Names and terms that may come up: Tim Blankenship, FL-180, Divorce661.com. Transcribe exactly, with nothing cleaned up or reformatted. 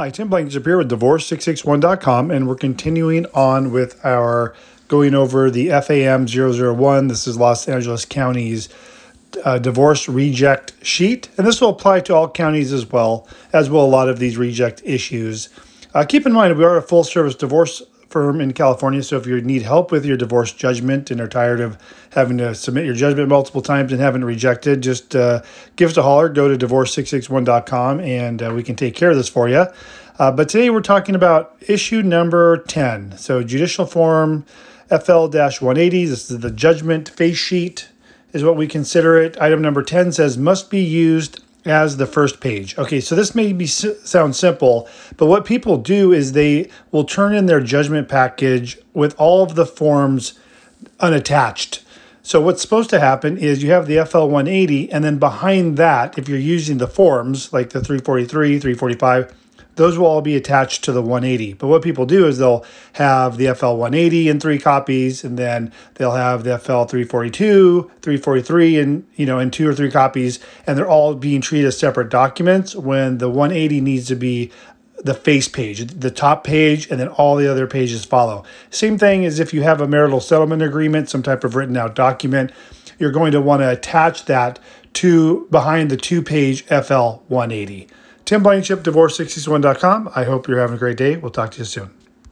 Hi, Tim Blankenship here with Divorce six six one dot com, and we're continuing on with our going over the F A M zero zero one. This is Los Angeles County's uh, divorce reject sheet, and this will apply to all counties as well, as will a lot of these reject issues. Uh, keep in mind, we are a full-service divorce firm in California, so if you need help with your divorce judgment and are tired of having to submit your judgment multiple times and having it rejected, just uh, give us a holler. Go to divorce six six one dot com and uh, we can take care of this for you. Uh, but today we're talking about issue number ten. So judicial form F L one eighty, this is the judgment face sheet is what we consider it. Item number ten says must be used as the first page. Okay, so this may be sound simple, but what people do is they will turn in their judgment package with all of the forms unattached. So what's supposed to happen is you have the F L one eighty, and then behind that, if you're using the forms like the three forty-three, three forty-five, those will all be attached to the one eighty. But what people do is they'll have the F L one eighty in three copies, and then they'll have the F L three forty-two, three forty-three, and you know, in two or three copies, and they're all being treated as separate documents when the one eighty needs to be the face page, the top page, and then all the other pages follow. Same thing as if you have a marital settlement agreement, some type of written out document, you're going to want to attach that to behind the two-page F L one eighty. Tim Blankenship, Divorce six six one dot com. I hope you're having a great day. We'll talk to you soon.